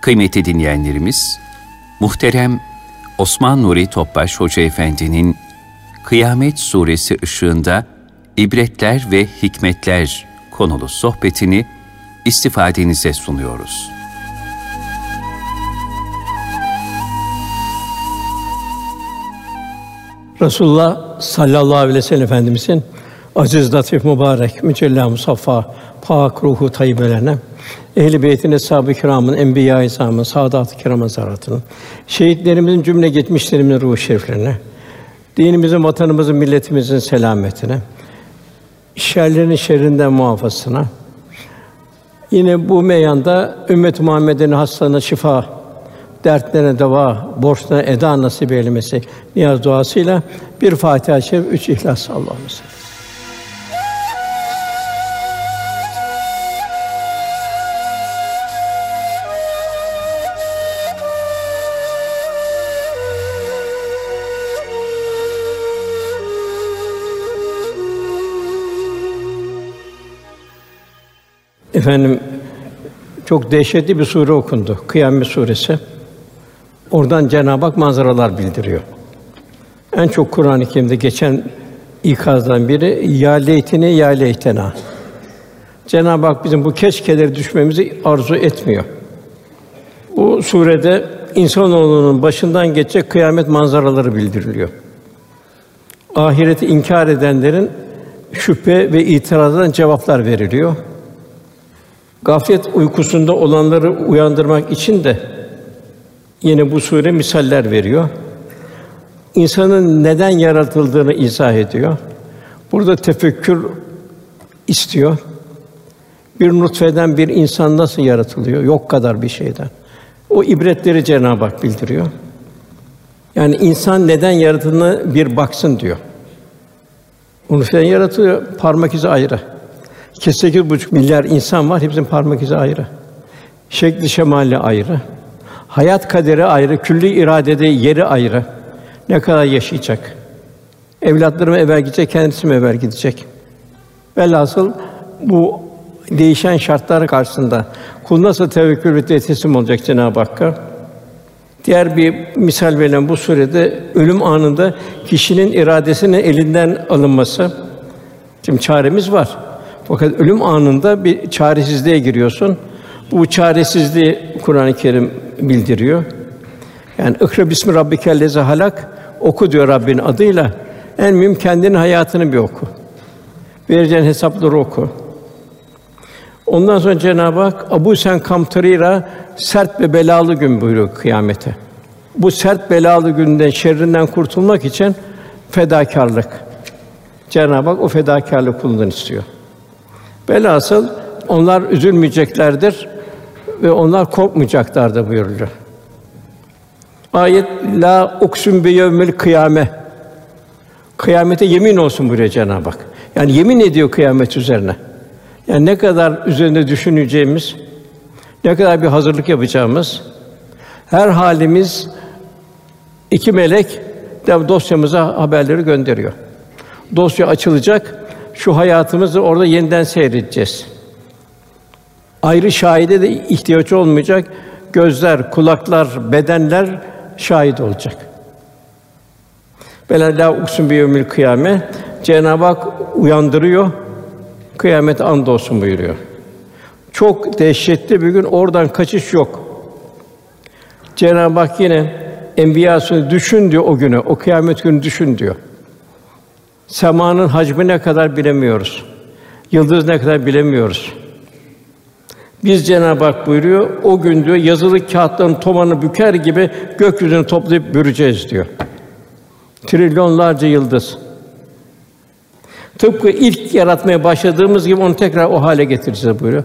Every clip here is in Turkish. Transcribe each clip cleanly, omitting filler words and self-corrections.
Kıymetli dinleyenlerimiz, muhterem Osman Nuri Topbaş Hoca Efendi'nin Kıyamet Suresi ışığında ibretler ve hikmetler konulu sohbetini istifadenize sunuyoruz. Resulullah sallallahu aleyhi ve sellem Efendimiz'in aziz, latif, mübarek, mücella, musaffa, pak ruhu tayyibelerine, ehl-i beytin, es-sahâb-ı kirâmın, enbiyâ-i izâmın, sâdât-ı kirâm zaratının, şehitlerimizin, cümle geçmişlerimizin ruh şeriflerine, dinimizin, vatanımızın, milletimizin selametine, şerlerin şerrinden muhafazasına, yine bu meyanda Ümmet-i Muhammed'in hastalığına şifa, dertlerine deva, borçlarına eda nasip eylemesi niyaz duasıyla bir Fatiha-i Şerif, 3 ihlâs Allah'ımız. Efendim, çok dehşetli bir sure okundu, Kıyamet Suresi. Oradan Cenab-ı Hak manzaralar bildiriyor. En çok Kur'an-ı Kerim'de geçen ikazdan biri, ya leytine, ya leytena. Cenab-ı Hak bizim bu keşkelere düşmemizi arzu etmiyor. Bu surede insanoğlunun başından geçecek kıyamet manzaraları bildiriliyor. Ahireti inkar edenlerin şüphe ve itirazlarına cevaplar veriliyor. Gaflet uykusunda olanları uyandırmak için de yine bu sure misaller veriyor. İnsanın neden yaratıldığını izah ediyor. Burada tefekkür istiyor. Bir nutfeden bir insan nasıl yaratılıyor? Yok kadar bir şeyden. O ibretleri Cenab-ı Hak bildiriyor. Yani insan neden yaratıldığını bir baksın diyor. Nutfeden yaratılıyor, parmak izi ayrı. 8,5 milyar insan var, hepsinin parmak izi ayrı. Şekli şemali ayrı. Hayat kaderi ayrı, külli iradede yeri ayrı. Ne kadar yaşayacak? Evlatları mı evvel gidecek, kendisi mi evvel gidecek? Velhasıl bu değişen şartlar karşısında kul nasıl tevekkül ve teslim olacak Cenab-ı Hakk'a? Diğer bir misal verilen bu surede ölüm anında kişinin iradesinin elinden alınması. Şimdi çaremiz var. Fakat ölüm anında bir çaresizliğe giriyorsun. Bu çaresizliği Kur'an-ı Kerim bildiriyor. Yani ikra bismi rabbikellezî halak, oku diyor Rabbin adıyla. En mühim kendinin hayatını bir oku. Vereceğin hesapları oku. Ondan sonra Cenab-ı Hak abûsen kamtarîrâ, sert ve belalı gün buyuruyor kıyamete. Bu sert belalı günden, şerrinden kurtulmak için fedakârlık. Cenab-ı Hak o fedakârlık kulundan istiyor. Velhasıl onlar üzülmeyeceklerdir ve onlar korkmayacaklardır buyuruluyor. Ayet la uksüm bi yevmil kıyame. Kıyamete yemin olsun buyuruyor Cenab-ı Hak. Yani yemin ediyor kıyamet üzerine. Yani ne kadar üzerinde düşüneceğimiz, ne kadar bir hazırlık yapacağımız, her halimiz iki melek de dosyamıza haberleri gönderiyor. Dosya açılacak. Şu hayatımızı orada yeniden seyredeceğiz. Ayrı şahide de ihtiyaç olmayacak. Gözler, kulaklar, bedenler şahit olacak. Belâ uksun bi yevmil kıyâme. Cenab-ı Hak uyandırıyor. Kıyamet andolsun buyuruyor. Çok dehşetli bir gün, oradan kaçış yok. Cenab-ı Hak yine enbiyasını düşün diyor o günü. O kıyamet günü düşün diyor. Semanın hacmi ne kadar bilemiyoruz. Yıldız ne kadar bilemiyoruz. Biz Cenab-ı Hak buyuruyor, o gün diyor yazılı kağıtların tomanı büker gibi gökyüzünü toplayıp büreceğiz diyor. Trilyonlarca yıldız. Tıpkı ilk yaratmaya başladığımız gibi onu tekrar o hale getireceğiz buyuruyor.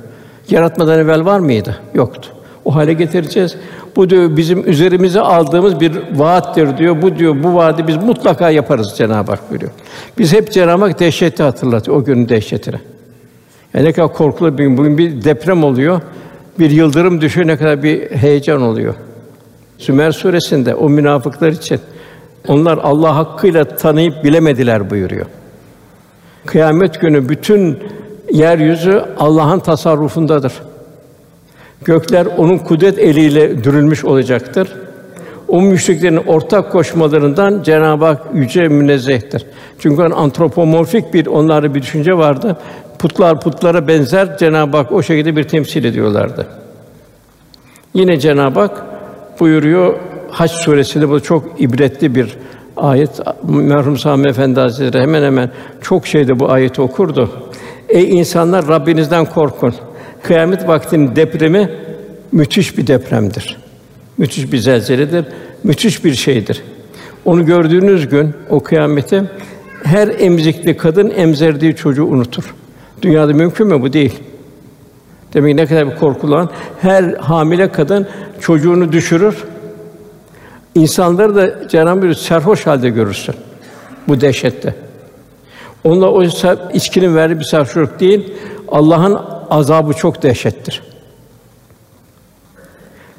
Yaratmadan evvel var mıydı? Yoktu. O hale getireceğiz. Bu diyor bizim üzerimize aldığımız bir vaattir diyor. Bu diyor bu vaadi biz mutlaka yaparız Cenab-ı Hak buyuruyor. Biz hep Cenab-ı Hak dehşeti hatırlatıyor, o günün dehşetini. Yani ne kadar korkulu bir gün. Bugün bir deprem oluyor, bir yıldırım düşüyor, ne kadar bir heyecan oluyor. Zümer suresinde o münafıklar için onlar Allah hakkıyla tanıyıp bilemediler buyuruyor. Kıyamet günü bütün yeryüzü Allah'ın tasarrufundadır. Gökler onun kudret eliyle dürülmüş olacaktır. O müşriklerin ortak koşmalarından Cenab-ı Hak yüce münezzehtir. Çünkü antropomorfik bir onlarda bir düşünce vardı. Putlar putlara benzer, Cenab-ı Hak o şekilde bir temsil ediyorlardı. Yine Cenab-ı Hak buyuruyor Hac Sûresinde, bu çok ibretli bir ayet. Merhum Sami Efendi Hazretleri hemen hemen çok şeyde bu ayeti okurdu. Ey insanlar, Rabbinizden korkun. Kıyamet vaktinin depremi müthiş bir depremdir. Müthiş bir zelzeledir, müthiş bir şeydir. Onu gördüğünüz gün, o kıyameti, her emzikli kadın emzirdiği çocuğu unutur. Dünyada mümkün mü? Bu değil. Demek ki ne kadar bir korkulan, her hamile kadın çocuğunu düşürür. İnsanları da Cenab-ı Hak serhoş halde görürsün bu dehşette. Onunla o içkinin verdiği bir sarhoşluk değil, Allah'ın azabı çok dehşettir.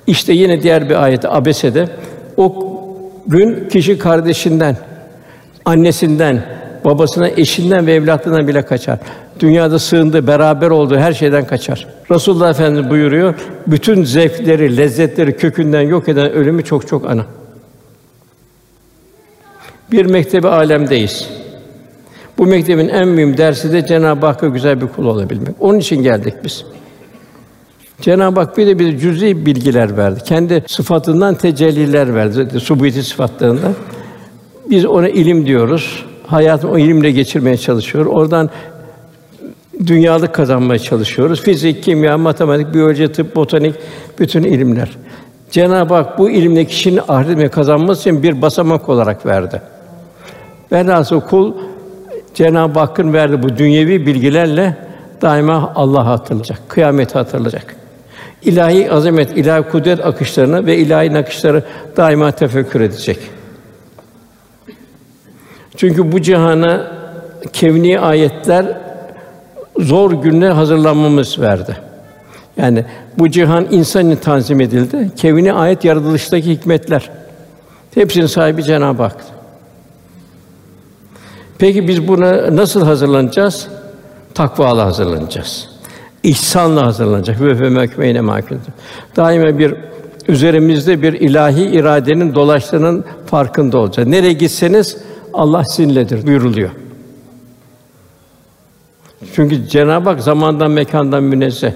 İşte yine diğer bir ayet Abese'de, o gün kişi kardeşinden, annesinden, babasına, eşinden ve evlatlarından bile kaçar. Dünyada sığındığı, beraber olduğu her şeyden kaçar. Rasûlullah Efendimiz buyuruyor, bütün zevkleri, lezzetleri kökünden yok eden ölümü çok çok ana. Bir mektebi alemdeyiz. Bu mektebin en mühim dersi de Cenab-ı Hakk'a güzel bir kul olabilmek. Onun için geldik biz. Cenab-ı Hak bir de bize cüz'i bilgiler verdi. Kendi sıfatından tecelliler verdi, subûti sıfatlarından. Biz ona ilim diyoruz. Hayatı o ilimle geçirmeye çalışıyoruz. Oradan dünyalık kazanmaya çalışıyoruz. Fizik, kimya, matematik, biyoloji, tıp, botanik, bütün ilimler. Cenab-ı Hak bu ilimle kişinin ahiretini kazanması için bir basamak olarak verdi. Velhâsıl kul Cenab-ı Hakk'ın verdiği bu dünyevi bilgilerle daima Allah'ı hatırlayacak, kıyameti hatırlayacak. İlahi azamet, ilahi kudret akışlarını ve ilahi nakışları daima tefekkür edecek. Çünkü bu cihana kevni ayetler zor günler hazırlanmamız verdi. Yani bu cihan insanın tanzim edildi. Kevni ayet yaratılıştaki hikmetler. Hepsinin sahibi Cenab-ı Hak. Peki biz buna nasıl hazırlanacağız? Takvâla hazırlanacağız. İhsanla hazırlanacak. Vefemekmeyne mâkûn. Daima bir üzerimizde bir ilahi iradenin dolaştığının farkında olacağız. Nereye gitseniz Allah sizinledir buyuruluyor. Çünkü Cenab-ı Hak zamandan mekandan münezzeh.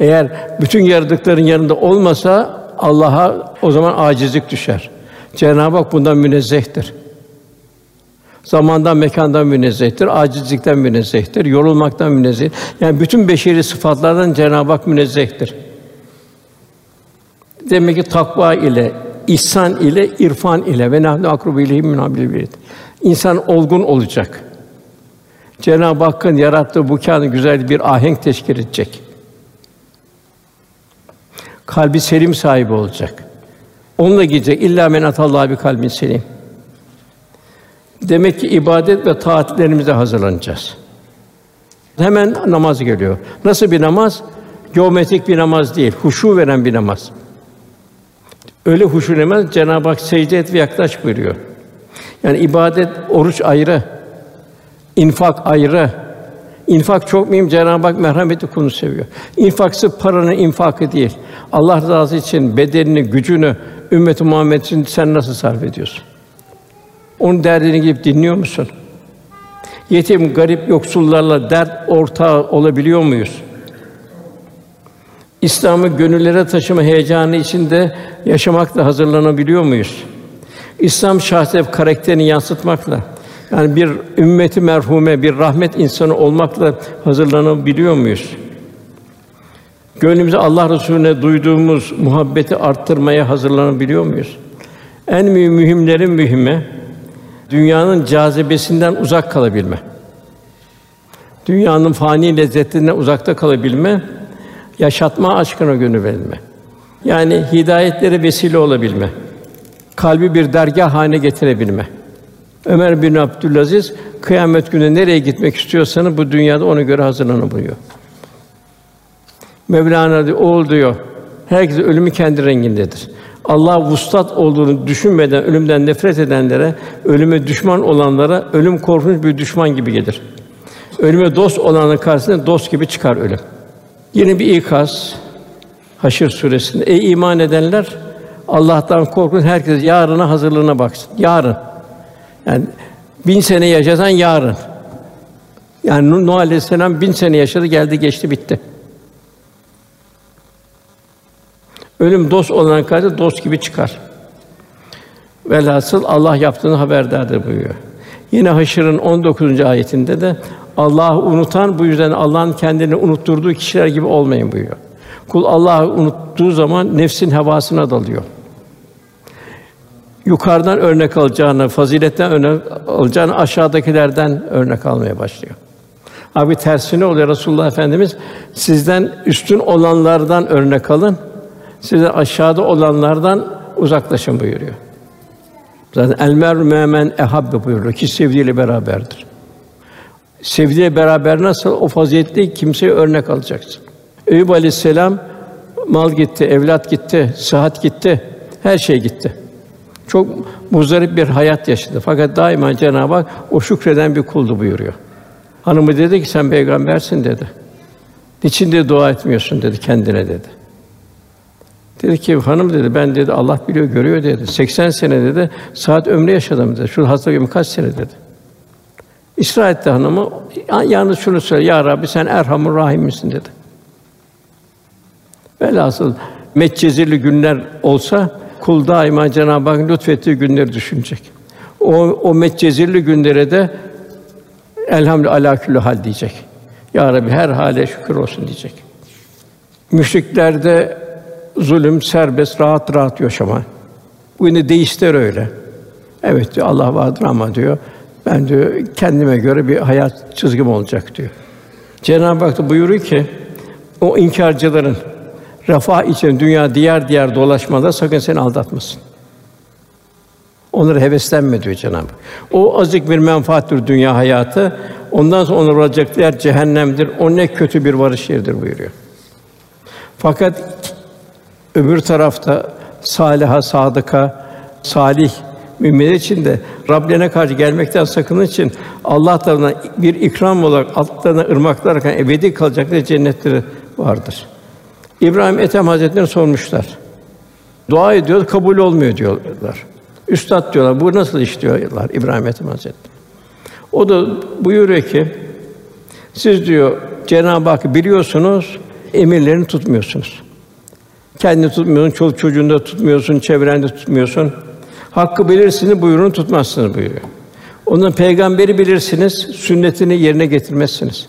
Eğer bütün yaratıkların yanında olmasa Allah'a o zaman acizlik düşer. Cenab-ı Hak bundan münezzehtir. Zamandan mekandan münezzehtir, acizlikten münezzehtir, yorulmaktan münezzehtir. Yani bütün beşeri sıfatlardan Cenab-ı Hak münezzehtir. Demek ki takva ile, ihsan ile, irfan ile ve nâhnu akrûbû ileyhi min hablil verîd. İnsan olgun olacak. Cenab-ı Hakk'ın yarattığı bu kânı güzel bir ahenk teşkil edecek. Kalbi selim sahibi olacak. Onunla gidecek. İllâ men atallâhe bi kalbin selim. Demek ki ibadet ve taatlerimize hazırlanacağız. Hemen namaz geliyor. Nasıl bir namaz? Geometrik bir namaz değil, huşu veren bir namaz. Öyle huşu demez, Cenab-ı Hak secde et ve yaklaş buyuruyor. Yani ibadet, oruç ayrı, infak ayrı. İnfak çok mühim, Cenab-ı Hak merhametli kulunu seviyor. İnfak sırf paranın infakı değil. Allah rızası için bedenini, gücünü, Ümmet-i Muhammed için sen nasıl sarf ediyorsun? Onun derdini gidip dinliyor musun? Yetim, garip, yoksullarla dert ortağı olabiliyor muyuz? İslam'ı gönüllere taşıma heyecanı içinde yaşamakla hazırlanabiliyor muyuz? İslam şahsiyet karakterini yansıtmakla, yani bir ümmeti merhume, bir rahmet insanı olmakla hazırlanabiliyor muyuz? Gönlümüzde Allah Resulüne duyduğumuz muhabbeti arttırmaya hazırlanabiliyor muyuz? En mühimlerin mühimi, dünyanın cazibesinden uzak kalabilme, dünyanın fani lezzetinden uzakta kalabilme, yaşatma aşkına gönül verilme. Yani hidayetlere vesile olabilme, kalbi bir dergâh haline getirebilme. Ömer bin Abdülaziz, kıyamet günü nereye gitmek istiyorsanız bu dünyada ona göre hazırlanın buyuruyor. Mevlana diyor, oğul diyor, herkes ölümü kendi rengindedir. Allah vuslat olduğunu düşünmeden ölümden nefret edenlere, ölüme düşman olanlara ölüm korkunç bir düşman gibi gelir. Ölüme dost olanın karşısında dost gibi çıkar ölüm. Yine bir ikaz. Haşr Suresi'nde. Ey iman edenler, Allah'tan korkun, herkes yarına hazırlığına baksın. Yarın. Yani 1000 sene yaşasan yarın. Yani Nuh Aleyhisselam 1000 sene yaşadı, geldi, geçti, bitti. Ölüm dost olan karşı dost gibi çıkar. Velhasıl Allah yaptığını haberdardır buyuruyor. Yine Haşr'ın 19. ayetinde de Allah'ı unutan, bu yüzden Allah'ın kendini unutturduğu kişiler gibi olmayın buyuruyor. Kul Allah'ı unuttuğu zaman nefsin hevasına dalıyor. Yukarıdan örnek alacağını, faziletten örnek alacağını aşağıdakilerden örnek almaya başlıyor. Abi tersine oluyor. Resulullah Efendimiz sizden üstün olanlardan örnek alın, sizden aşağıda olanlardan uzaklaşın buyuruyor. Zaten el mer memen ehabbe buyuruyor ki sevdiğiyle beraberdir. Sevdiğiyle beraber nasıl, o faziletli kimseye örnek alacaksın. Eyüp Aleyhisselam mal gitti, evlat gitti, sıhhat gitti, her şey gitti. Çok muzdarip bir hayat yaşadı. Fakat daima Cenab-ı Hak o şükreden bir kuldu buyuruyor. Hanımı dedi ki sen peygambersin dedi. Niçin de dua etmiyorsun dedi kendine dedi. Dedi ki hanım dedi ben dedi Allah biliyor görüyor dedi. 80 sene dedi saat ömrü yaşadım dedi. Şu hastalığı kaç sene dedi. İsra etti hanımı. Yalnız şunu söyle ya Rabbi sen Erhamur Rahim misin dedi. Velhasıl metcezirli günler olsa kul daima Cenab-ı Hak lütfettiği günleri düşünecek. O metcezirli günlere de elhamdülillah ala küllü hal diyecek. Ya Rabbi her hale şükür olsun diyecek. Müşriklerde zulüm serbest, rahat rahat yaşama. Bugün deistler öyle. Evet diyor Allah vardır ama diyor ben diyor kendime göre bir hayat çizgim olacak diyor. Cenab-ı Hak da buyuruyor ki o inkârcıların refah için dünya diğer diğer dolaşmada sakın seni aldatmasın. Onlara heveslenme diyor Cenab-ı Hak. O azıcık bir menfaattır dünya hayatı. Ondan sonra onlar olacak diğer cehennemdir. O ne kötü bir varış yeridir buyuruyor. Fakat öbür tarafta sâliha, sadıka, salih mümin için de Rablerine karşı gelmekten sakının için Allah tarafından bir ikram olarak altlarına ırmaklar akan ebedi kalacakları cennetleri vardır. İbrahim Ethem Hazretleri sormuşlar. Dua ediyor, kabul olmuyor diyorlar. Üstad diyorlar. Bu nasıl iş diyorlar İbrahim Ethem Hazretleri. O da buyuruyor ki siz diyor Cenab-ı Hakk'ı biliyorsunuz, emirlerini tutmuyorsunuz. Kendini tutmuyorsun, çoluk çocuğunu da tutmuyorsun, çevrende tutmuyorsun. Hakkı bilirsiniz, buyurun tutmazsınız buyuruyor. Ondan peygamberi bilirsiniz, sünnetini yerine getirmezsiniz.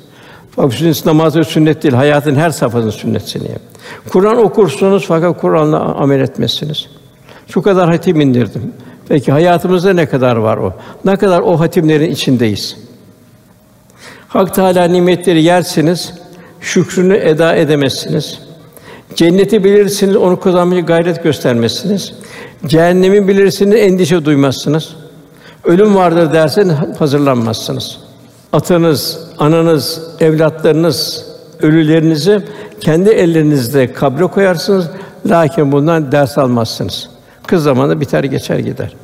Fakat sünnet namazı sünnet değil, hayatın her safhasının sünnetini yap. Kur'an okursunuz fakat Kur'an'la amel etmezsiniz. Şu kadar hatim indirdim. Peki hayatımızda ne kadar var o? Ne kadar o hatimlerin içindeyiz? Hak Teâlâ nimetleri yersiniz, şükrünü eda edemezsiniz. Cenneti bilirsiniz, onu kazanmaya gayret göstermezsiniz. Cehennemi bilirsiniz, endişe duymazsınız. Ölüm vardır derseniz hazırlanmazsınız. Atanız, ananız, evlatlarınız, ölülerinizi kendi ellerinizle kabre koyarsınız. Lakin bundan ders almazsınız. Kız zamanı biter geçer gider.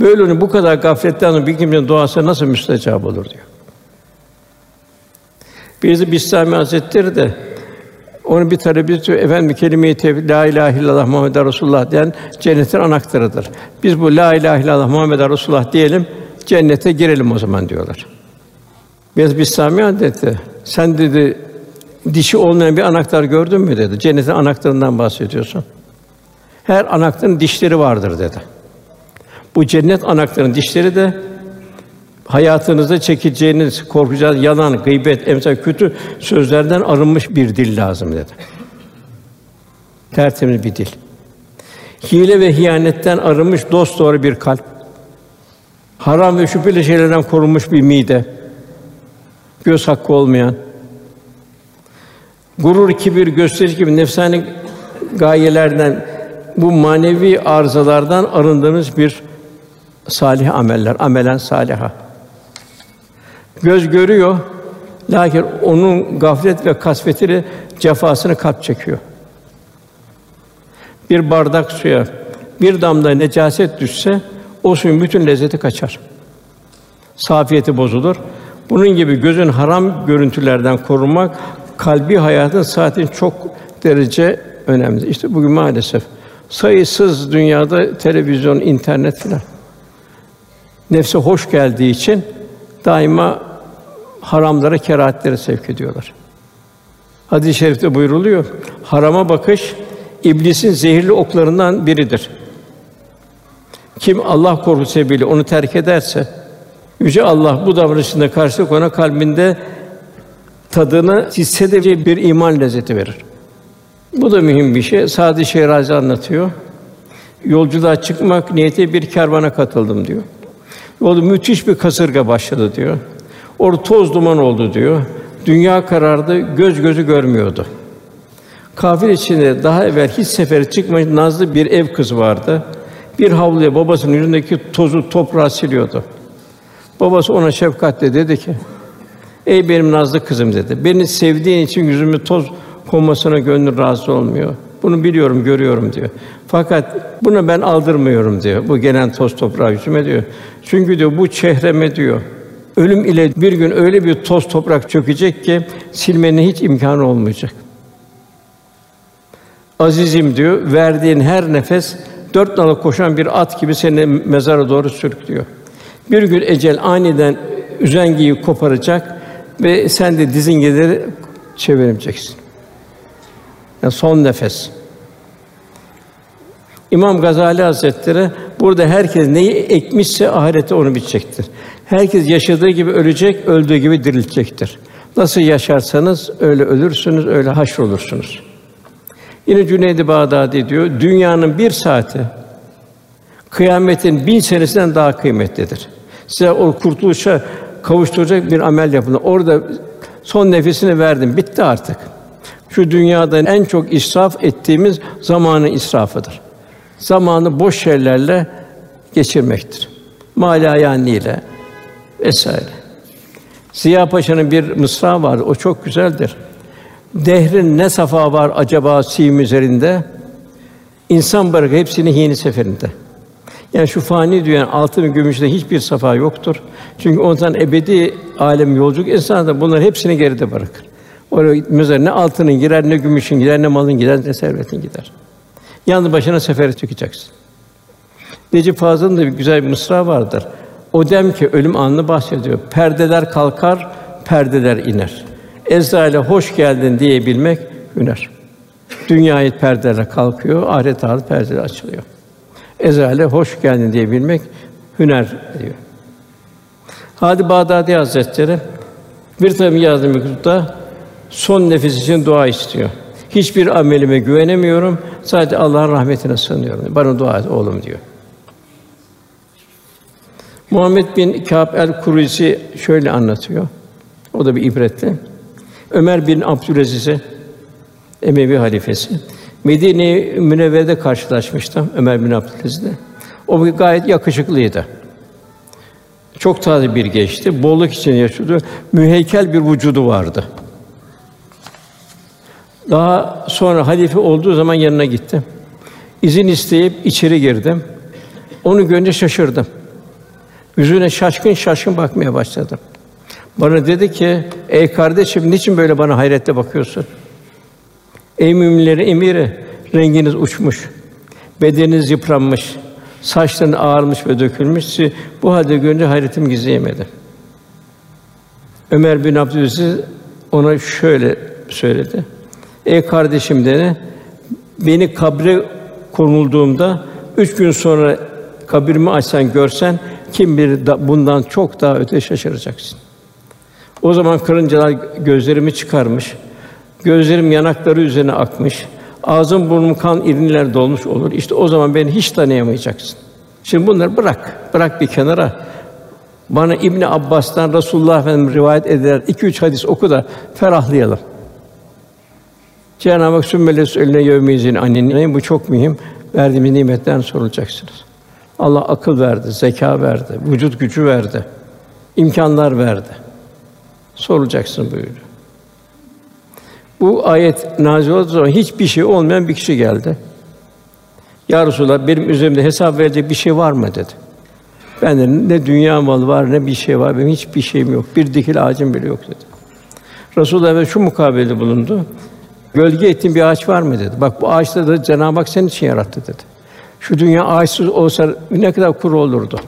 Böyle bu kadar gafletten sonra bir kimsenin duası nasıl müstecab olur diyor. Birisi Bistami Hazretleri de onun bir talebi diyor efendim kelime-i tevhid la ilahe illallah Muhammed ar-resulullah diyen cennetin anahtarıdır. Biz bu la ilahe illallah Muhammed ar-resulullah diyelim. Cennete girelim o zaman diyorlar. Biraz bir Sami Efendi sen dedi dişi olmayan bir anahtar gördün mü dedi. Cennetin anahtarından bahsediyorsun. Her anahtarın dişleri vardır dedi. Bu cennet anahtarının dişleri de hayatınızda çekeceğiniz, korkacağınız yalan, gıybet, emsal kötü sözlerden arınmış bir dil lazım dedi. Tertemiz bir dil. Hile ve hiyanetten arınmış dosdoğru bir kalp. Haram ve şüpheli şeylerden korunmuş bir mide, göz hakkı olmayan, gurur, kibir, gösteriş gibi nefsani gayelerden, bu manevi arızalardan arındığınız bir salih ameller, amelen saliha. Göz görüyor, lakin onun gaflet ve kasvetini, cefasını kalp çekiyor. Bir bardak suya, bir damla necaset düşse, o suyun bütün lezzeti kaçar. Safiyeti bozulur. Bunun gibi gözün haram görüntülerden korunmak, kalbi hayatın saatini çok derece önemli. İşte bugün maalesef sayısız dünyada televizyon, internet filan nefse hoş geldiği için daima haramlara, kerahatlere sevk ediyorlar. Hadis-i şerifte buyruluyor, harama bakış iblisin zehirli oklarından biridir. Kim Allah korkusu sebebiyle onu terk ederse, Yüce Allah bu davranışında karşılık ona kalbinde tadını hissedebileceği bir iman lezzeti verir. Bu da mühim bir şey. Sa'd-i Şirazi anlatıyor. Yolculuğa çıkmak niyeti bir kervana katıldım diyor. Yolda müthiş bir kasırga başladı diyor. Orada toz duman oldu diyor. Dünya karardı, göz gözü görmüyordu. Kafile içinde daha evvel hiç sefere çıkmamış nazlı bir ev kızı vardı. Bir havluya babasının yüzündeki tozu, toprağı siliyordu. Babası ona şefkatle dedi ki, "Ey benim nazlı kızım," dedi, "beni sevdiğin için yüzümü toz konmasına gönlün razı olmuyor. Bunu biliyorum, görüyorum," diyor. "Fakat bunu ben aldırmıyorum," diyor. "Bu gelen toz toprağı yüzüme," diyor. "Çünkü," diyor, "bu çehreme," diyor, "ölüm ile bir gün öyle bir toz toprak çökecek ki silmenin hiç imkânı olmayacak. Azizim," diyor, "verdiğin her nefes dört nala koşan bir at gibi seni mezara doğru sürüklüyor. Bir gün ecel aniden üzengiyi koparacak ve sen de dizin gelir çevrileceksin." Yani son nefes. İmam Gazali Hazretleri burada herkes neyi ekmişse ahirette onu biçecektir. Herkes yaşadığı gibi ölecek, öldüğü gibi dirilecektir. Nasıl yaşarsanız öyle ölürsünüz, öyle haşrolursunuz. Yine Cüneyd-i Bağdadi diyor, dünyanın bir saati kıyametin 1000 senesinden daha kıymetlidir. Size o kurtuluşa kavuşturacak bir amel yapın. Orada son nefesini verdim, bitti artık. Şu dünyada en çok israf ettiğimiz zamanın israfıdır. Zamanı boş şeylerle geçirmektir. Malayaniyle vesaire. Ziya Paşa'nın bir mısra var, o çok güzeldir. "Dehrin ne safa var acaba sîm üzerinde? İnsan bırak hepsini hîn-i seferinde." Yani şu fani dünyanın altın ve gümüşte hiçbir safa yoktur. Çünkü ondan ebedi alem yolculuk insan da bunların hepsini geride bırakır. Oraya gitmez, ne altının girer, ne gümüşün gider, ne malın gider, ne servetin gider. Yalnız başına sefere çıkacaksın. Necip Fazıl'ın da bir güzel bir mısra vardır. O dem ki ölüm anını bahsediyor. "Perdeler kalkar, perdeler iner. Ezrail'e hoş geldin diyebilmek hüner." Dünyayı perdeler kalkıyor, ahiret ağır perdeler açılıyor. Ezrail'e hoş geldin diyebilmek hüner diyor. Hâdi Bağdâdî Hazretleri bir tabi yazdığı mektupta son nefes için dua istiyor. "Hiçbir amelime güvenemiyorum. Sadece Allah'ın rahmetine sığınıyorum. Bana dua et oğlum," diyor. Muhammed bin Kâb el-Kureysi şöyle anlatıyor. O da bir ibretli. Ömer bin Abdülaziz'e, Emevi halifesi, Medine-i Münevvere'de karşılaşmıştım Ömer bin Abdülaziz'le. O gayet yakışıklıydı. Çok taze bir gençti. Bolluk içinde yaşıyordu. Müheykel bir vücudu vardı. Daha sonra halife olduğu zaman yanına gittim. İzin isteyip içeri girdim. Onu görünce şaşırdım. Yüzüne şaşkın şaşkın bakmaya başladım. Bana dedi ki, "Ey kardeşim, niçin böyle bana hayretle bakıyorsun? Ey müminlerin emiri, renginiz uçmuş, bedeniniz yıpranmış, saçların ağarmış ve dökülmüş. Sizi bu halde görünce hayretim gizleyemedi." Ömer bin Abdülaziz ona şöyle söyledi. "Ey kardeşim," dedi, "beni kabre konulduğumda 3 gün sonra kabrimi açsan görsen kim bilir bundan çok daha öte şaşıracaksın." O zaman karıncalar gözlerimi çıkarmış, gözlerim yanakları üzerine akmış, ağzım burnum kan irinler dolmuş olur. İşte o zaman beni hiç tanıyamayacaksın. Şimdi bunları bırak bir kenara. Bana İbn Abbas'tan Resulullah Efendimiz rivayet edilen 2-3 hadis oku da ferahlayalım. Cenab-ı Hak sümmeles eline yevmeyizin anneni, bu çok mühim. Verdiğimiz nimetten sorulacaksınız. Allah akıl verdi, zeka verdi, vücut gücü verdi, imkanlar verdi. Sorulacaksın buyuruyor. Bu ayet nazil olduğu zaman hiçbir şey olmayan bir kişi geldi. "Ya Resulallah, benim üzerimde hesap verecek bir şey var mı?" dedi. "Ben de ne dünya malı var, ne bir şey var, benim hiçbir şeyim yok. Bir dikil ağacım bile yok," dedi. Resulullah Efendimiz şu mukabelede bulundu. Gölge ettiğin bir ağaç var mı dedi. Bak bu ağaçta da Cenab-ı Hak senin için yarattı dedi. Şu dünya ağaçsız olsa ne kadar kuru olurdu.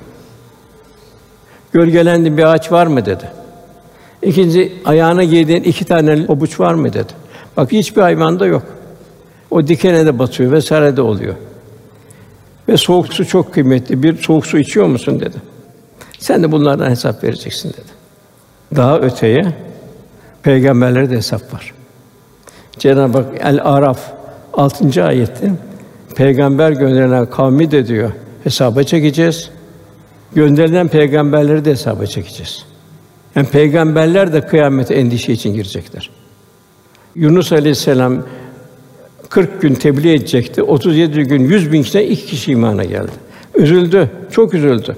Gölgelendiğin bir ağaç var mı dedi. İkinci, ayağına giydiğin iki tane obuç var mı dedi. Bak hiçbir hayvanda yok. O dikene de batıyor vesaire de oluyor. Ve soğuk su çok kıymetli. Bir soğuk su içiyor musun dedi. Sen de bunlardan hesap vereceksin dedi. Daha öteye peygamberlere de hesap var. Cenab-ı Hak El-Araf 6. ayette peygamber gönderilen kavmi de diyor hesaba çekeceğiz. Gönderilen peygamberleri de hesaba çekeceğiz. Yani peygamberler de kıyamete endişe için girecekler. Yunus Aleyhisselam 40 gün tebliğ edecekti. 37 gün 100.000 kişiden 2 kişi imana geldi. Üzüldü, çok üzüldü.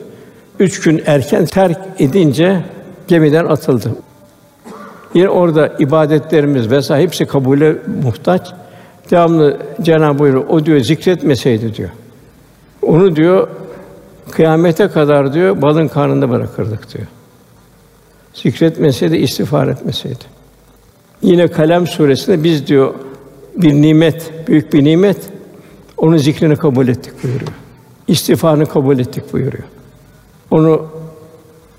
3 gün erken terk edince gemiden atıldı. Yine orada ibadetlerimiz vesaire hepsi kabule muhtaç. Devamlı Cenab-ı buyuruyor, o diyor zikretmeseydi diyor. Onu diyor kıyamete kadar diyor balın karnında bırakırdık diyor. Zikretmeseydi, istiğfar etmeseydi. Yine Kalem suresinde biz diyor bir nimet, büyük bir nimet, onun zikrini kabul ettik buyuruyor. İstiğfarını kabul ettik buyuruyor. Onu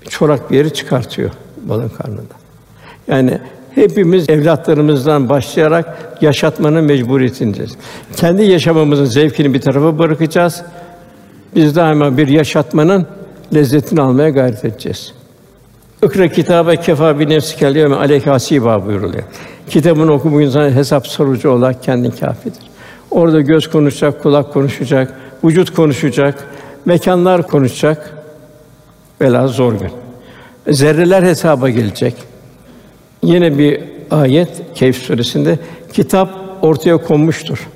çorak bir yere çıkartıyor balın karnında. Yani hepimiz evlatlarımızdan başlayarak yaşatmanın mecburiyetindeyiz. Kendi yaşamımızın zevkini bir tarafa bırakacağız. Biz daima bir yaşatmanın lezzetini almaya gayret edeceğiz. "Okra kitabe kefa bi nefsikel yevme aleyke hasiba" buyuruluyor. Kitabını oku, bugün sana hesap sorucu olarak kendin kâfidir. Orada göz konuşacak, kulak konuşacak, vücut konuşacak, mekanlar konuşacak. Velâ zor gün. Zerreler hesaba gelecek. Yine bir ayet Kehf suresinde kitap ortaya konmuştur.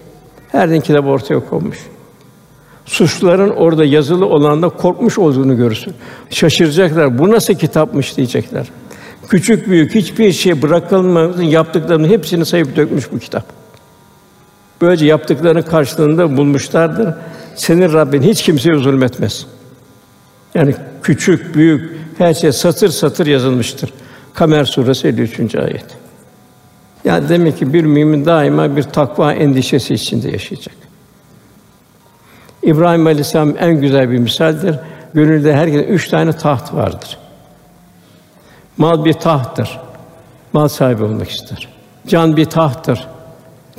Her gün kitap ortaya konmuş. Suçluların orada yazılı olanda korkmuş olduğunu görürsün. Şaşıracaklar. Bu nasıl kitapmış diyecekler. Küçük büyük hiçbir şey bırakılmadan yaptıklarının hepsini sayıp dökmüş bu kitap. Böylece yaptıklarının karşılığında bulmuşlardır. Senin Rabbin hiç kimseye zulmetmez. Yani küçük büyük her şey satır satır yazılmıştır. Kamer suresi 53. ayet. Yani demek ki bir mümin daima bir takva endişesi içinde yaşayacak. İbrahim Aleyhisselâm en güzel bir misaldir. Gönülde herkesin 3 tane taht vardır. Mal bir tahttır. Mal sahibi olmak ister. Can bir tahttır.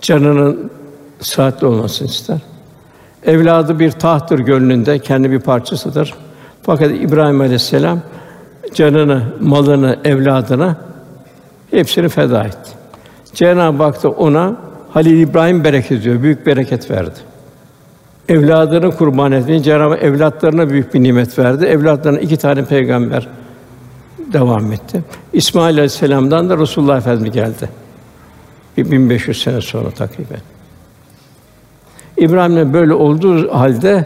Canının sıhhatli olmasını ister. Evladı bir tahttır gönlünde, kendi bir parçasıdır. Fakat İbrahim Aleyhisselâm canını, malını, evladını hepsini feda etti. Cenab-ı Hak da ona Halil İbrahim bereket diyor, büyük bereket verdi. Evladını kurban etmeye, Cenab-ı Hak evlatlarına büyük bir nimet verdi. Evlatlarına 2 tane peygamber devam etti. İsmail Aleyhisselam'dan da Resulullah Efendimiz geldi. 1500 sene sonra takriben. İbrahim'le böyle olduğu halde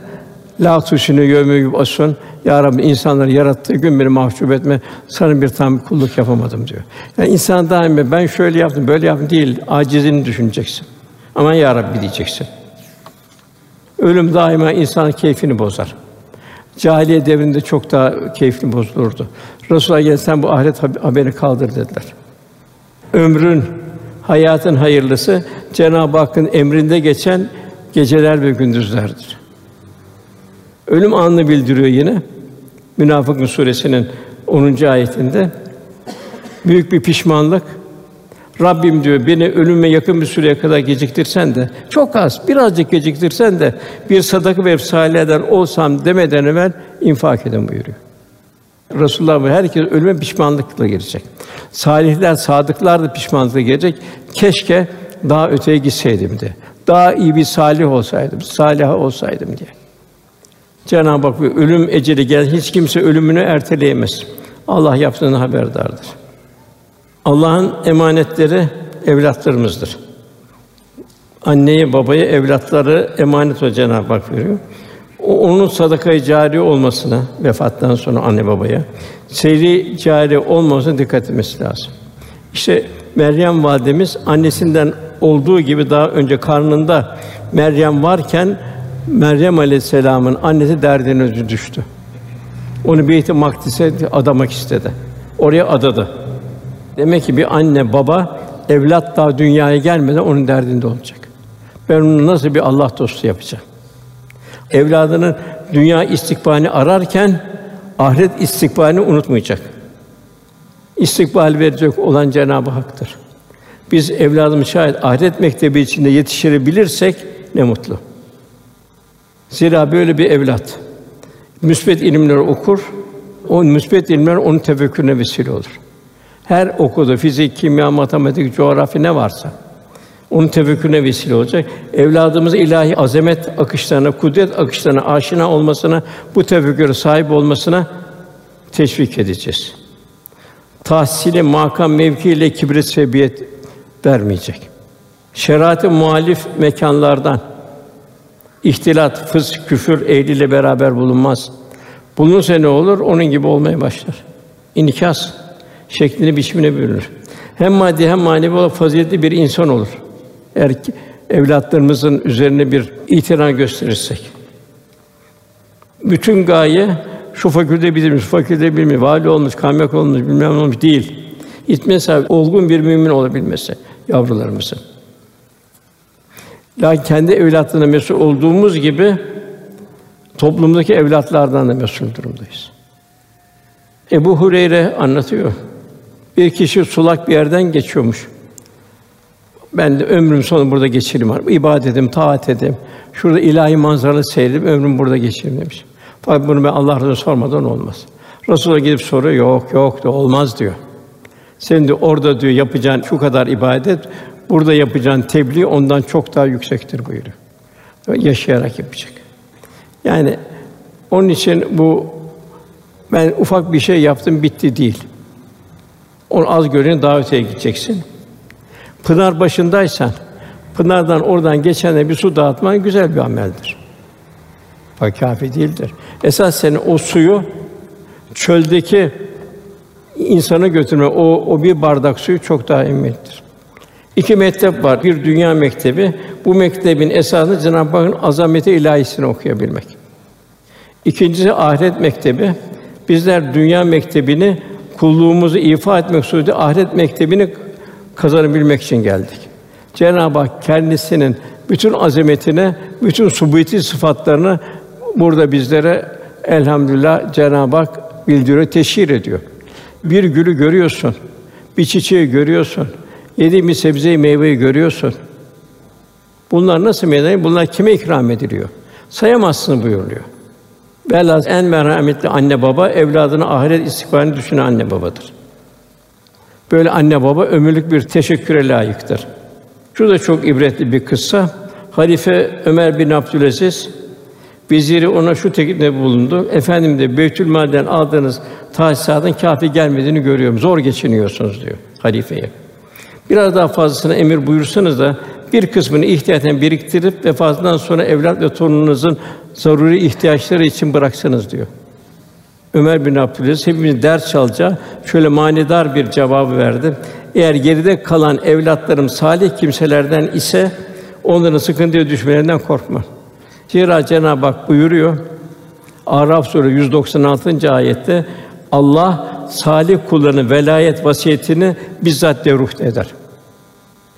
"Lâ tuşinû yevme yub'asûn" "Ya Rabbi, insanları yarattığı gün beni mahcup etme, sana bir tam kulluk yapamadım" diyor. Yani insan daima ben şöyle yaptım, böyle yaptım değil, acizini düşüneceksin. Aman ya Rabbi diyeceksin. Ölüm daima insanın keyfini bozar. Cahiliye devrinde çok daha keyfini bozulurdu. Resulullah gelsen bu ahiret haberini kaldır dediler. Ömrün, hayatın hayırlısı Cenab-ı Hakk'ın emrinde geçen geceler ve gündüzlerdir. Ölüm anını bildiriyor yine. Münafıkun suresinin 10. ayetinde büyük bir pişmanlık. Rabbim diyor beni ölüme yakın bir süreye kadar geciktirsen de çok az, birazcık geciktirsen de bir sadaka verip salih eden olsam demeden evvel infak edin buyuruyor. Resulullah herkes ölüme pişmanlıkla girecek. Salihler, sadıklar da pişmanlıkla girecek. Keşke daha öteye gitseydim diye. Daha iyi bir salih olsaydım, saliha olsaydım diye. Cenab-ı Hak buyuruyor, ölüm eceli gelen hiç kimse ölümünü erteleyemez. Allah yaptığını haberdardır. Allah'ın emanetleri evlatlarımızdır. Anneye, babaya evlatları emanet o Cenab-ı Hak veriyor. Onun sadaka-i cari olmasına vefattan sonra anne babaya seyri cari olmasına dikkat etmesi lazım. İşte Meryem validemiz annesinden olduğu gibi daha önce karnında Meryem varken Meryem Aleyhisselam'ın annesi derdine düştü. Onu Beyt-i Makdis'e adamak istedi. Oraya adadı. Demek ki bir anne baba evlat daha dünyaya gelmeden onun derdinde olacak. Ben onu nasıl bir Allah dostu yapacağım? Evladının dünya istikbalini ararken ahiret istikbalini unutmayacak. İstikbal verecek olan Cenab-ı Hak'tır. Biz evladımız şayet ahiret mektebi içinde yetiştirebilirsek ne mutlu. Zira böyle bir evlat müsbet ilimleri okur, o müsbet ilimler onun tefekkürüne vesile olur. Her okuduğu fizik, kimya, matematik, coğrafya ne varsa onun tefekkürüne vesile olacak. Evladımız ilahi azamet akışlarına, kudret akışlarına aşina olmasına, bu tefekküre sahip olmasına teşvik edeceğiz. Tahsili, makam, mevki ile kibret, sebiyet vermeyecek. Şeriat-ı muhalif mekanlardan ihtilat, fısk, küfür ehliyle beraber bulunmaz. Bulunursa ne olur? Onun gibi olmaya başlar. İnhikas şeklini, biçimine bürünür. Hem maddi hem manevi olarak faziletli bir insan olur. Eğer evlatlarımızın üzerine bir itina gösterirsek. Bütün gaye şu fakülte bilmiş, fakülte bilmiş, vali olmuş, kaymak olmuş, bilmem ne olmuş değil. İtme sahibi, olgun bir mümin olabilmesi yavrularımızın. Lakin kendi evlatlarına mesul olduğumuz gibi toplumdaki evlatlardan da mesul durumdayız. Ebu Hureyre anlatıyor. Bir kişi sulak bir yerden geçiyormuş. Ben de ömrüm sonu burada geçireyim. İbadet edeyim, taat edeyim. Şurada ilahi manzaralı seyredeyim, ömrüm burada geçireyim demiş. Fakat bunu ben Allah razı sormadan olmaz. Resulullah gidip soruyor. Yok, yok da olmaz diyor. Senin de orada diyor yapacağın şu kadar ibadet, burada yapacağın tebliğ ondan çok daha yüksektir buyuruyor. Yaşayarak yapacak. Yani onun için bu ben ufak bir şey yaptım bitti değil. Onu az görün davete gideceksin. Pınar başındaysan pınardan oradan geçene bir su dağıtman güzel bir ameldir. Fakat kâfi değildir. Esas senin o suyu çöldeki insana götürme, o bir bardak suyu çok daha emniyettir. İki mektep var. Bir dünya mektebi. Bu mektebin esası Cenab-ı Hakk'ın azameti ilahisini okuyabilmek. İkincisi ahiret mektebi. Bizler dünya mektebini kulluğumuzu ifa etmek suretiyle ahiret mektebini kazanabilmek için geldik. Cenab-ı Hak kendisinin bütün azametine, bütün subûti sıfatlarını burada bizlere elhamdülillah Cenab-ı Hak bildiriyor, teşhir ediyor. Bir gülü görüyorsun, bir çiçeği görüyorsun, yediğin bir sebzeyi, meyveyi görüyorsun. Bunlar nasıl meyveler? Bunlar kime ikram ediliyor? Sayamazsın buyuruluyor. Velhâsıl en merhametli anne baba evladının ahiret istikbalini düşünen anne babadır. Böyle anne baba ömürlük bir teşekküre layıktır. Şu da çok ibretli bir kıssa. Halife Ömer bin Abdülaziz veziri ona şu teklifte bulundu. Efendim de Beytülmal'den aldığınız tahsisatın kâfi gelmediğini görüyorum. Zor geçiniyorsunuz diyor halifeye. Biraz daha fazlasını emir buyursanız da bir kısmını ihtiyaten biriktirip vefatından sonra evlat ve torununuzun zaruri ihtiyaçları için bıraksanız diyor. Ömer bin Abdülaziz hepimiz ders çalacağı şöyle manidar bir cevabı verdi. Eğer geride kalan evlatlarım salih kimselerden ise onların sıkıntıya düşmelerinden korkma. Zira Cenab-ı Hak buyuruyor. Araf Suresi 196. ayette Allah salih kullarının velayet vasiyetini bizzat devruht eder.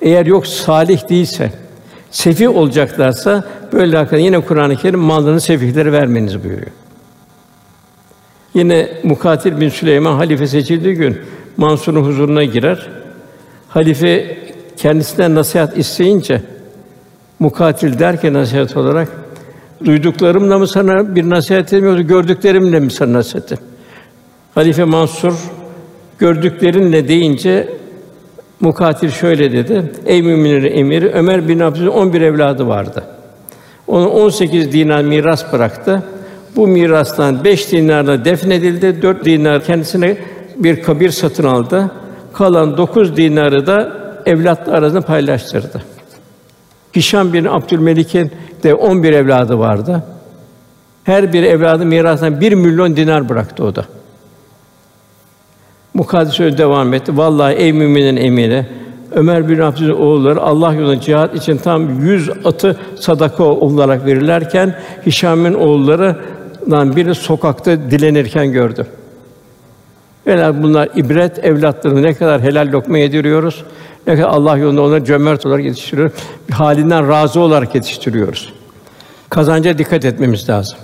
Eğer yok salih değilse, sefih olacaklarsa böyle hakkında yine Kur'an-ı Kerim mallarını sefihlere vermenizi buyuruyor. Yine Mukatil bin Süleyman halife seçildiği gün Mansur'un huzuruna girer. Halife kendisinden nasihat isteyince Mukatil der ki nasihat olarak duyduklarımla mı sana bir nasihat edeyim yoksa gördüklerimle mi sana nasihat edeyim? Halife Mansur gördüklerinle deyince Mukatil şöyle dedi. Ey müminlerin emiri Ömer bin Abdülaziz'in 11 evladı vardı. Ona 18 dinar miras bıraktı. Bu mirastan 5 dinarla defnedildi. 4 dinar kendisine bir kabir satın aldı. Kalan 9 dinarı da evlatlar arasında paylaştırdı. Hişam bin Abdülmelik'in de 11 evladı vardı. Her bir evladı mirastan 1 milyon dinar bıraktı o da. Mukatil söz devam etti. Vallahi ey müminin emiri, Ömer bin Abdülaziz'in oğulları Allah yolunda cihat için tam 100 atı sadaka olarak verirlerken Hişam'ın oğullarından biri sokakta dilenirken gördüm. Velhâsıl bunlar ibret, evlatlarını ne kadar helal lokma yediriyoruz, ne kadar Allah yolunda onları cömert olarak yetiştiriyoruz, halinden razı olarak yetiştiriyoruz. Kazanca dikkat etmemiz lazım.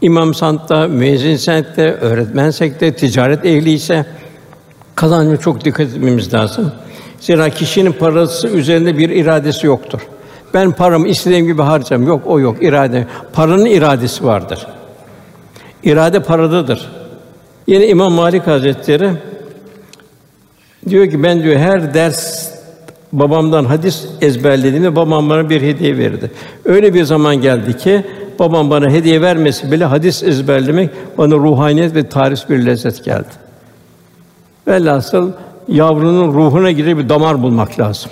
İmam sandta, müezzinsek de, öğretmensek de, ticaret ehliyse kazanca çok dikkat etmemiz lazım. Zira kişinin parası üzerinde bir iradesi yoktur. Ben paramı istediğim gibi harcam. Yok, o yok. İrade. Paranın iradesi vardır. İrade paradadır. Yine İmam Mâlik Hazretleri diyor ki, ben diyor her ders babamdan hadis ezberlediğimde babam bana bir hediye verirdi. Öyle bir zaman geldi ki babam bana hediye vermesi bile hadis ezberlemek bana ruhaniyet ve tarif bir lezzet geldi. Velhasıl yavrunun ruhuna girecek bir damar bulmak lazım.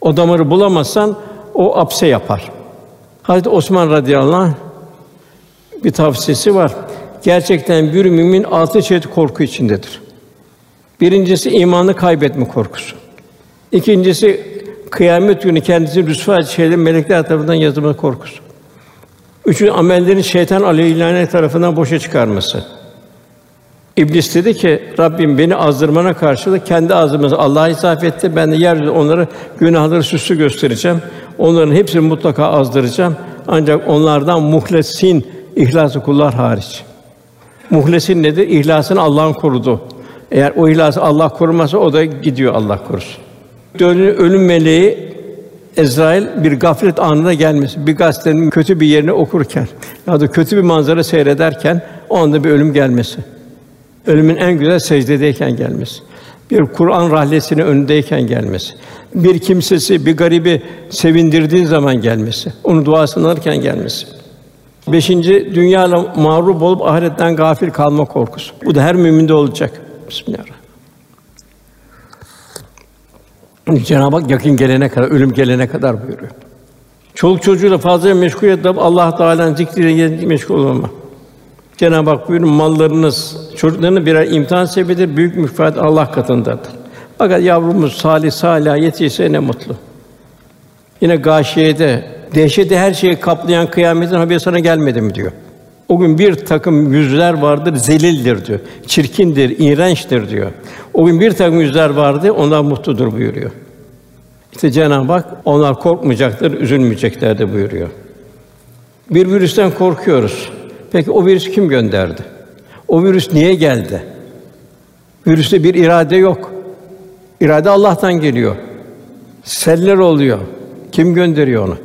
O damarı bulamazsan o abse yapar. Hazreti Osman radıyallahu anh bir tavsiyesi var. Gerçekten bir mümin altı çeşit korku içindedir. Birincisi imanı kaybetme korkusu. İkincisi kıyamet günü kendisini rüsva edecek şeylerin melekler tarafından yazılma korkusu. Üçüncü amellerin şeytan aleyhine tarafından boşa çıkarması. İblis dedi ki, Rabbim beni azdırmana karşılık kendi azdırması Allah'a isaf etti. Ben de yeryüzünde onlara günahları süslü göstereceğim. Onların hepsini mutlaka azdıracağım. Ancak onlardan muhlesin, ihlaslı kullar hariç. Muhlesin nedir? İhlasını Allah'ın korudu. Eğer o ihlası Allah korumasa o da gidiyor, Allah korusun. Ölüm meleği Azrail bir gaflet anına gelmesi, bir gazetenin kötü bir yerini okurken ya da kötü bir manzara seyrederken o anda bir ölüm gelmesi. Ölümün en güzel secdedeyken gelmesi, bir Kur'an rahlesinin önündeyken gelmesi, bir kimsesi, bir garibi sevindirdiğin zaman gelmesi, onun duasını alırken gelmesi. Beşinci, dünyayla mağrup olup ahiretten gafil kalma korkusu. Bu da her müminde olacak. Bismillahirrahmanirrahim. Cenab-ı Hak yakın gelene kadar, ölüm gelene kadar buyuruyor. Çoluk çocuğuyla fazla meşgul edip Allah Teala'nın zikriyle meşgul olma. Cenab-ı Hak buyuruyor, mallarınız, çocuklarınız birer imtihan sebebidir, büyük mükafat Allah katındadır. Fakat yavrumuz salih, sâlih yetişse ne mutlu. Yine gâşiyede, dehşeti her şeyi kaplayan kıyametin haberi sana gelmedi mi diyor. O gün bir takım yüzler vardır, zelildir diyor, çirkindir, iğrençtir diyor. O gün bir takım yüzler vardı, onlar mutludur buyuruyor. İşte Cenab-ı Hak, onlar korkmayacaktır, üzülmeyeceklerdir buyuruyor. Bir virüsten korkuyoruz. Peki o virüs kim gönderdi? O virüs niye geldi? Virüste bir irade yok. İrade Allah'tan geliyor. Seller oluyor. Kim gönderiyor onu?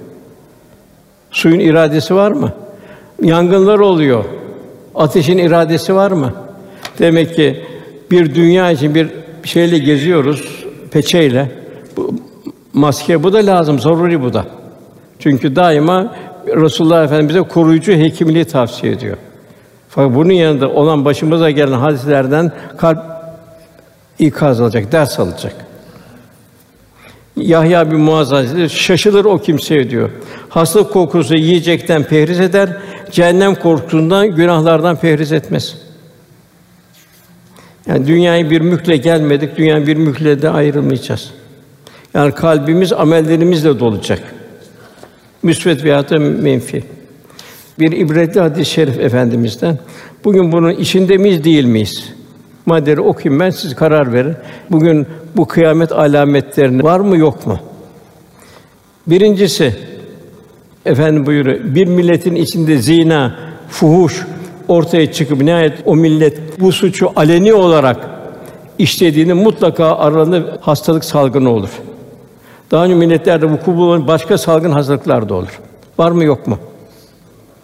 Suyun iradesi var mı? Yangınlar oluyor. Ateşin iradesi var mı? Demek ki bir dünya için bir şeyle geziyoruz, peçeyle. Bu, maske bu da lazım, zaruri bu da. Çünkü daima Resulullah Efendimiz bize koruyucu hekimliği tavsiye ediyor. Fakat bunun yanında olan başımıza gelen hadislerden kalp ikaz alacak, ders alacak. Yahya bin Muaz Hazretleri, şaşılır o kimseye diyor. Hastalık korkusu yiyecekten pehriz eder, cehennem korkusundan, günahlardan pehriz etmez. Yani dünyaya bir mülkle gelmedik, dünyaya bir mülkle de ayrılmayacağız. Yani kalbimiz amellerimizle dolacak. Müsbet veya da menfi. Bir ibretli hadis-i şerif efendimizden. Bugün bunun içinde miyiz, değil miyiz? Maddeleri okuyayım ben, siz karar verin. Bugün bu kıyamet alametlerinin var mı, yok mu? Birincisi, efendim buyuruyor, bir milletin içinde zina, fuhuş ortaya çıkıp nihayet o millet bu suçu aleni olarak işlediğini mutlaka aralarında hastalık salgını olur. Daha önce milletlerde vuku bulan başka salgın hastalıklar da olur. Var mı, yok mu?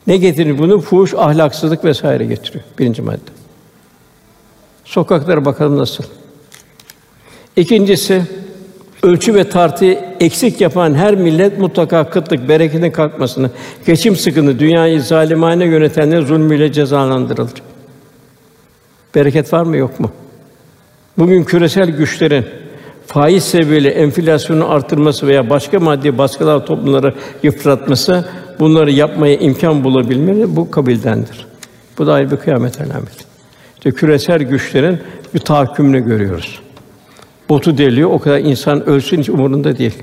Ne getirir bunu? Fuhuş, ahlaksızlık vesaire getiriyor. Birinci madde. Sokaklara bakalım nasıl. İkincisi, ölçü ve tartıyı eksik yapan her millet mutlaka kıtlık, bereketin kalkmasını, geçim sıkıntı, dünyayı zalimane yönetenler zulmüyle cezalandırılır. Bereket var mı, yok mu? Bugün küresel güçlerin faiz sebebiyle enflasyonu artırması veya başka maddi baskılar toplumları yıpratması, bunları yapmaya imkan bulabilmeli, bu kabildendir. Bu da ayrı bir kıyamet alameti. İşte küresel güçlerin bir tahakkümünü görüyoruz. Botu deliyor, o kadar insan ölsün hiç umurunda değil.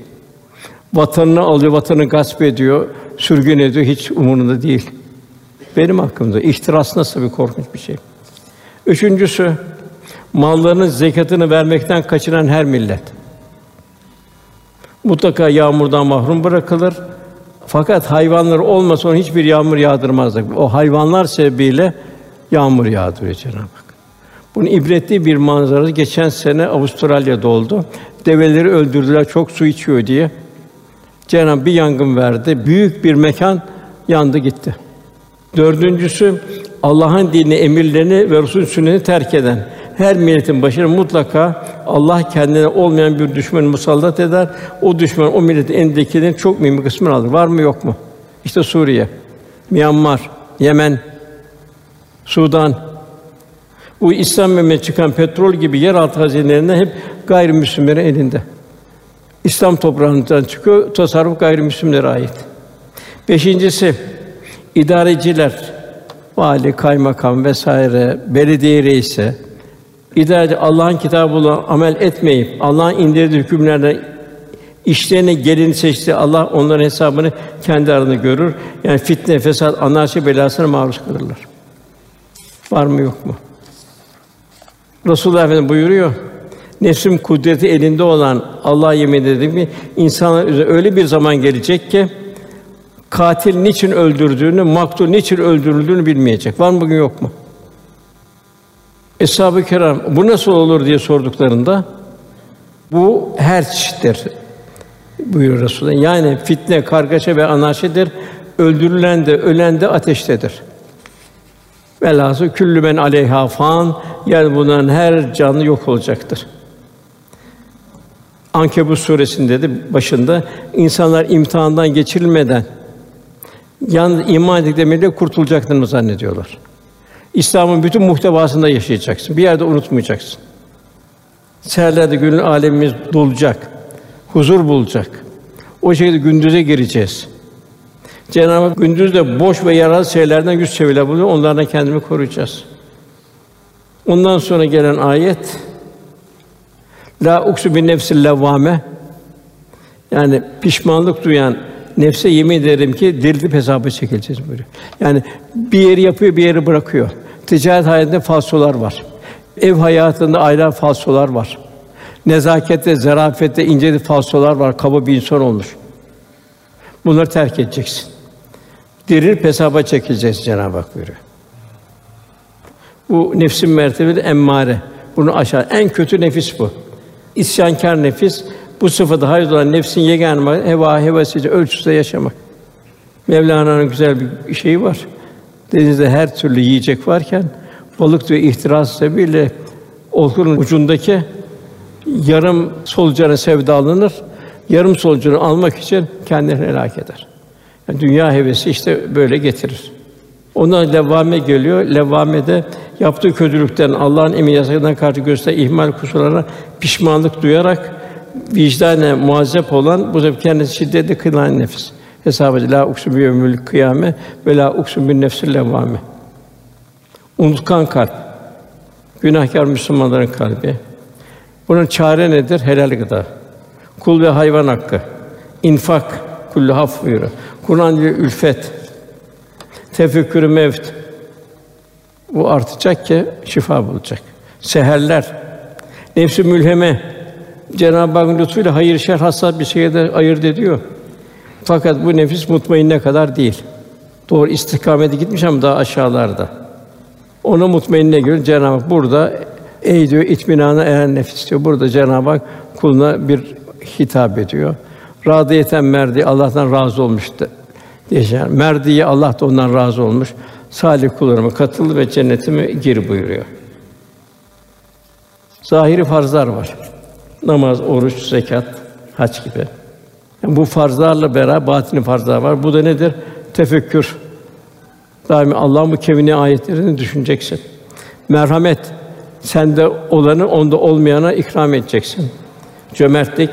Vatanını alıyor, vatanını gasp ediyor, sürgün ediyor, hiç umurunda değil. Benim hakkımda ihtiras nasıl bir korkunç bir şey. Üçüncüsü, mallarının zekatını vermekten kaçınan her millet mutlaka yağmurdan mahrum bırakılır. Fakat hayvanlar olmasa ona hiçbir yağmur yağdırmazdık. O hayvanlar sebebiyle yağmur yağdırıyor Cenab-ı Hak. Bunun ibretli bir manzarası geçen sene Avustralya'da oldu. Develeri öldürdüler, çok su içiyor diye. Cenab-ı Hak bir yangın verdi, büyük bir mekan yandı gitti. Dördüncüsü, Allah'ın dinini, emirlerini ve Resul'ün sünnetini terk eden. Her milletin başına mutlaka Allah kendine olmayan bir düşmanı musallat eder. O düşman o milletin elindekilerin çok mühim bir kısmını alır. Var mı yok mu? İşte Suriye, Myanmar, Yemen, Sudan. Bu İslam memleketinden çıkan petrol gibi yeraltı hazinelerinden hep gayrimüslimlerin elinde. İslam toprağından çıkıyor, tasarruf gayrimüslimlere ait. Beşincisi, idareciler, vali, kaymakam vesaire, belediye reisi, İdareci, Allah'ın kitabına amel etmeyip, Allah'ın indirdiği hükümlerden işlerine gelin seçti. Allah onların hesabını kendi arasında görür. Yani fitne, fesat, anarşi belasına maruz kalırlar. Var mı yok mu? Rasûlullah Efendimiz buyuruyor. Nefsim kudreti elinde olan Allah'a yemin ederim ki insanlar üzerine öyle bir zaman gelecek ki katil niçin öldürdüğünü, maktul niçin öldürüldüğünü bilmeyecek. Var mı bugün yok mu? Es-sahâb-ı kirâm, bu nasıl olur diye sorduklarında, bu her çeşittir buyuruyor Resulullah. Yani fitne, kargaşa ve anarşidir. Öldürülen de, ölen de ateştedir. Velhâsıl küllü men aleyhâ fân, yani bunların her canlı yok olacaktır. Ankebût suresinde de başında insanlar imtihandan geçirilmeden yalnız iman ettikleriyle kurtulacaklarını zannediyorlar. İslam'ın bütün muhtevasında yaşayacaksın. Bir yerde unutmayacaksın. Seherlerde gönül alemimiz dolacak. Huzur bulacak. O şekilde gündüze gireceğiz. Cenab-ı Hak gündüz de boş ve yararsız şeylerden yüz çeviler buluyor. Onlardan kendimi koruyacağız. Ondan sonra gelen ayet la uksu bin nefsil levvame, yani pişmanlık duyan nefse yemin ederim ki dirilip hesaba çekileceğiz buyuruyor. Yani bir yeri yapıyor, bir yeri bırakıyor. Ticaret hayatında falsolar var. Ev hayatında ayrı falsolar var. Nezakette, zarafette ince falsolar var. Kaba bir insan olmuş. Bunları terk edeceksin. Dirilip hesaba çekileceğiz Cenab-ı Hak buyuruyor. Bu nefsin mertebesi emmare. Bunu aşar. En kötü nefis bu. İsyankâr nefis. Bu sıfatı hayır olan nefsin yegâne maksadı heva hevesiyle ölçüsüyle yaşamak. Mevlana'nın güzel bir şeyi var. Denizde her türlü yiyecek varken balık diyor ihtiras sebebiyle olkunun ucundaki yarım solucanı sevdalanır. Yarım solucanı almak için kendini helak eder. Yani dünya hevesi işte böyle getirir. Ondan levvame geliyor. Levvame de yaptığı kötülükten, Allah'ın emri yasaklarına karşı gösteren ihmal kusurlarına pişmanlık duyarak vicdane muazzep olan bu sefer kendisi şiddetle kınayan nefis. Hesabı la uksu bi yevmil kıyame ve la uksu bin nefsil levvame. Unutkan kalp. Günahkar Müslümanların kalbi. Bunun çare nedir? Helal gıda. Kul ve hayvan hakkı. İnfak, kullu haf buyuruyor. Kur'an ile ülfet. Tefekkür-ü mevt. Bu artacak ki şifa bulacak. Seherler. Nefs-i mülheme. Cenab-ı Hakk'ın lütfuyla hayır şer hassas bir şeye de ayırt ediyor. Fakat bu nefis mutmainne kadar değil. Doğru istikamete gitmiş ama daha aşağılarda. Ona mutmainne göre Cenab-ı Hak burada ey diyor itminana eren nefis diyor. Burada Cenab-ı Hak kuluna bir hitap ediyor. Radiyeten merdi Allah'tan razı olmuştu diyeceğim. Merdiye Allah da ondan razı olmuş. Salih kullarıma katıl ve cennetime gir buyuruyor. Zahiri farzlar var. Namaz, oruç, zekat, hac gibi. Yani bu farzlarla beraber batini farzlar var. Bu da nedir? Tefekkür. Daima Allah'ın bu kevni ayetlerini düşüneceksin. Merhamet. Sende olanı onda olmayana ikram edeceksin. Cömertlik,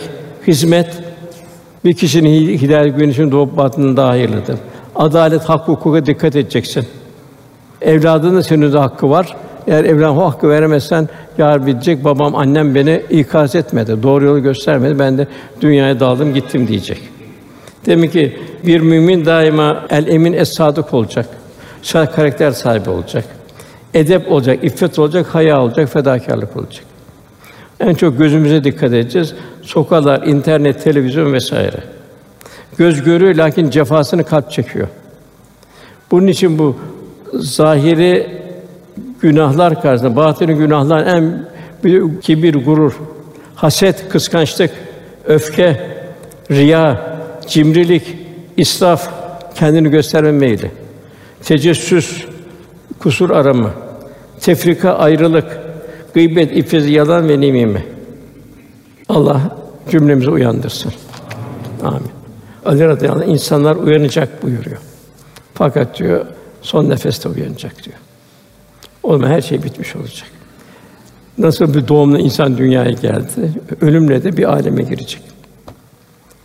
hizmet. Bir kişinin hidayet günü için doğup batının daha hayırlıdır. Adalet, hak, hukuka dikkat edeceksin. Evladının senin de hakkı var. Eğer evladım o hakkı veremezsen yar bitecek. Babam, annem beni ikaz etmedi. Doğru yolu göstermedi. Ben de dünyaya daldım, gittim diyecek. Demek ki bir mümin daima el emin es sadık olacak. Sağ karakter sahibi olacak. edep olacak, iffet olacak, haya olacak, fedakârlık olacak. En çok gözümüze dikkat edeceğiz. Sokaklar, internet, televizyon vesaire. Göz görüyor lakin cefasını kalp çekiyor. Bunun için bu zahiri günahlar karşısında batini günahlar en büyük kibir, gurur, haset, kıskançlık, öfke, riya, cimrilik, israf, kendini gösterme meyli, tecessüs, kusur arama, tefrika, ayrılık, gıybet, iftira, yalan ve nimime. Allah cümlemizi uyandırsın. Amin. Ali radıyallahu anh, insanlar uyanacak buyuruyor. Fakat diyor, son nefeste uyanacak diyor. O zaman her şey bitmiş olacak. Nasıl bir doğumla insan dünyaya geldi, ölümle de bir aleme girecek.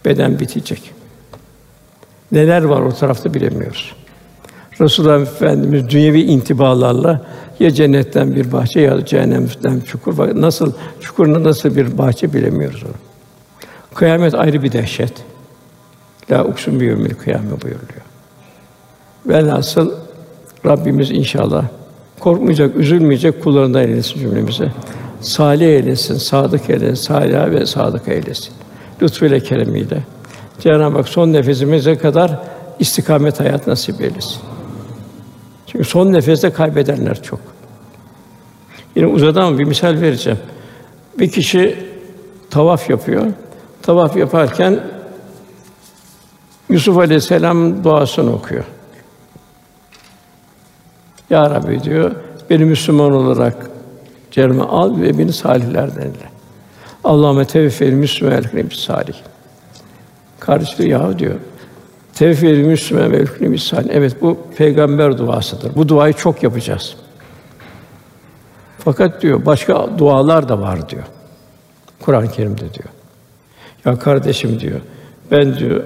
Beden bitecek. Neler var o tarafta bilemiyoruz. Resulullah Efendimiz dünyevi intibalarla ya cennetten bir bahçe ya cehennemden çukur. Bak nasıl çukurun nasıl bir bahçe bilemiyoruz onu. Kıyamet ayrı bir dehşet. La uksun bi yevmil kıyame buyuruluyor. Velhasıl Rabbimiz inşallah korkmayacak, üzülmeyecek kullarından eylesin cümlemize. Salih eylesin, sadık eylesin, salih ve sadık eylesin. Lütfuyla, keremiyle. Cenab-ı Hak son nefesimize kadar istikamet hayat nasip eylesin. Çünkü son nefeste kaybedenler çok. Yine uzadı ama bir misal vereceğim. Bir kişi tavaf yapıyor. Tavaf yaparken Yusuf Aleyhisselam duasını okuyor. Ya Rabbi diyor, beni Müslüman olarak cennete al ve beni salihlerden eyle. Allahümme teveffeni Müslüman ve salih. Kardeş diyor, ya diyor, teveffeni Müslüman ve salih. Evet, bu peygamber duasıdır. Bu duayı çok yapacağız. Fakat diyor, başka dualar da var diyor. Kur'an-ı Kerim'de diyor. Ya kardeşim diyor, ben diyor,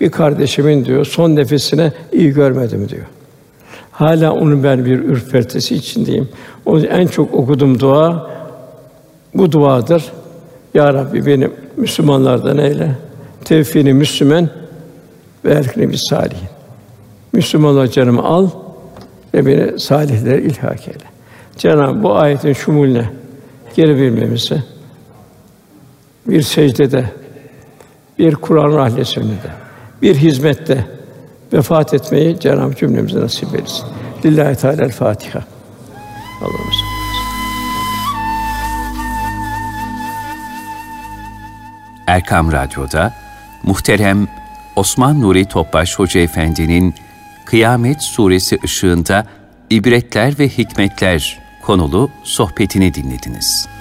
bir kardeşimin diyor, son nefesine iyi görmedim diyor. Hala onun ben bir ürpertisi içindeyim. O en çok okuduğum dua bu duadır. Ya Rabbi beni Müslümanlardan eyle. Tevfikini Müslüman ve erkini bir salih. Müslümanlar canımı al ve beni salihler ilhak eyle. Cenab-ı bu ayetin şumulüne girebilmemizi bir secdede, bir Kur'an rahlesinde, bir hizmette vefat etmeyi Cenab-ı cümlemize nasip etsin. Lillahi Teala'l Fatiha. Allah'ım. Erkam Radyo'da muhterem Osman Nuri Topbaş Hoca Efendi'nin Kıyamet Suresi ışığında ibretler ve hikmetler konulu sohbetini dinlediniz.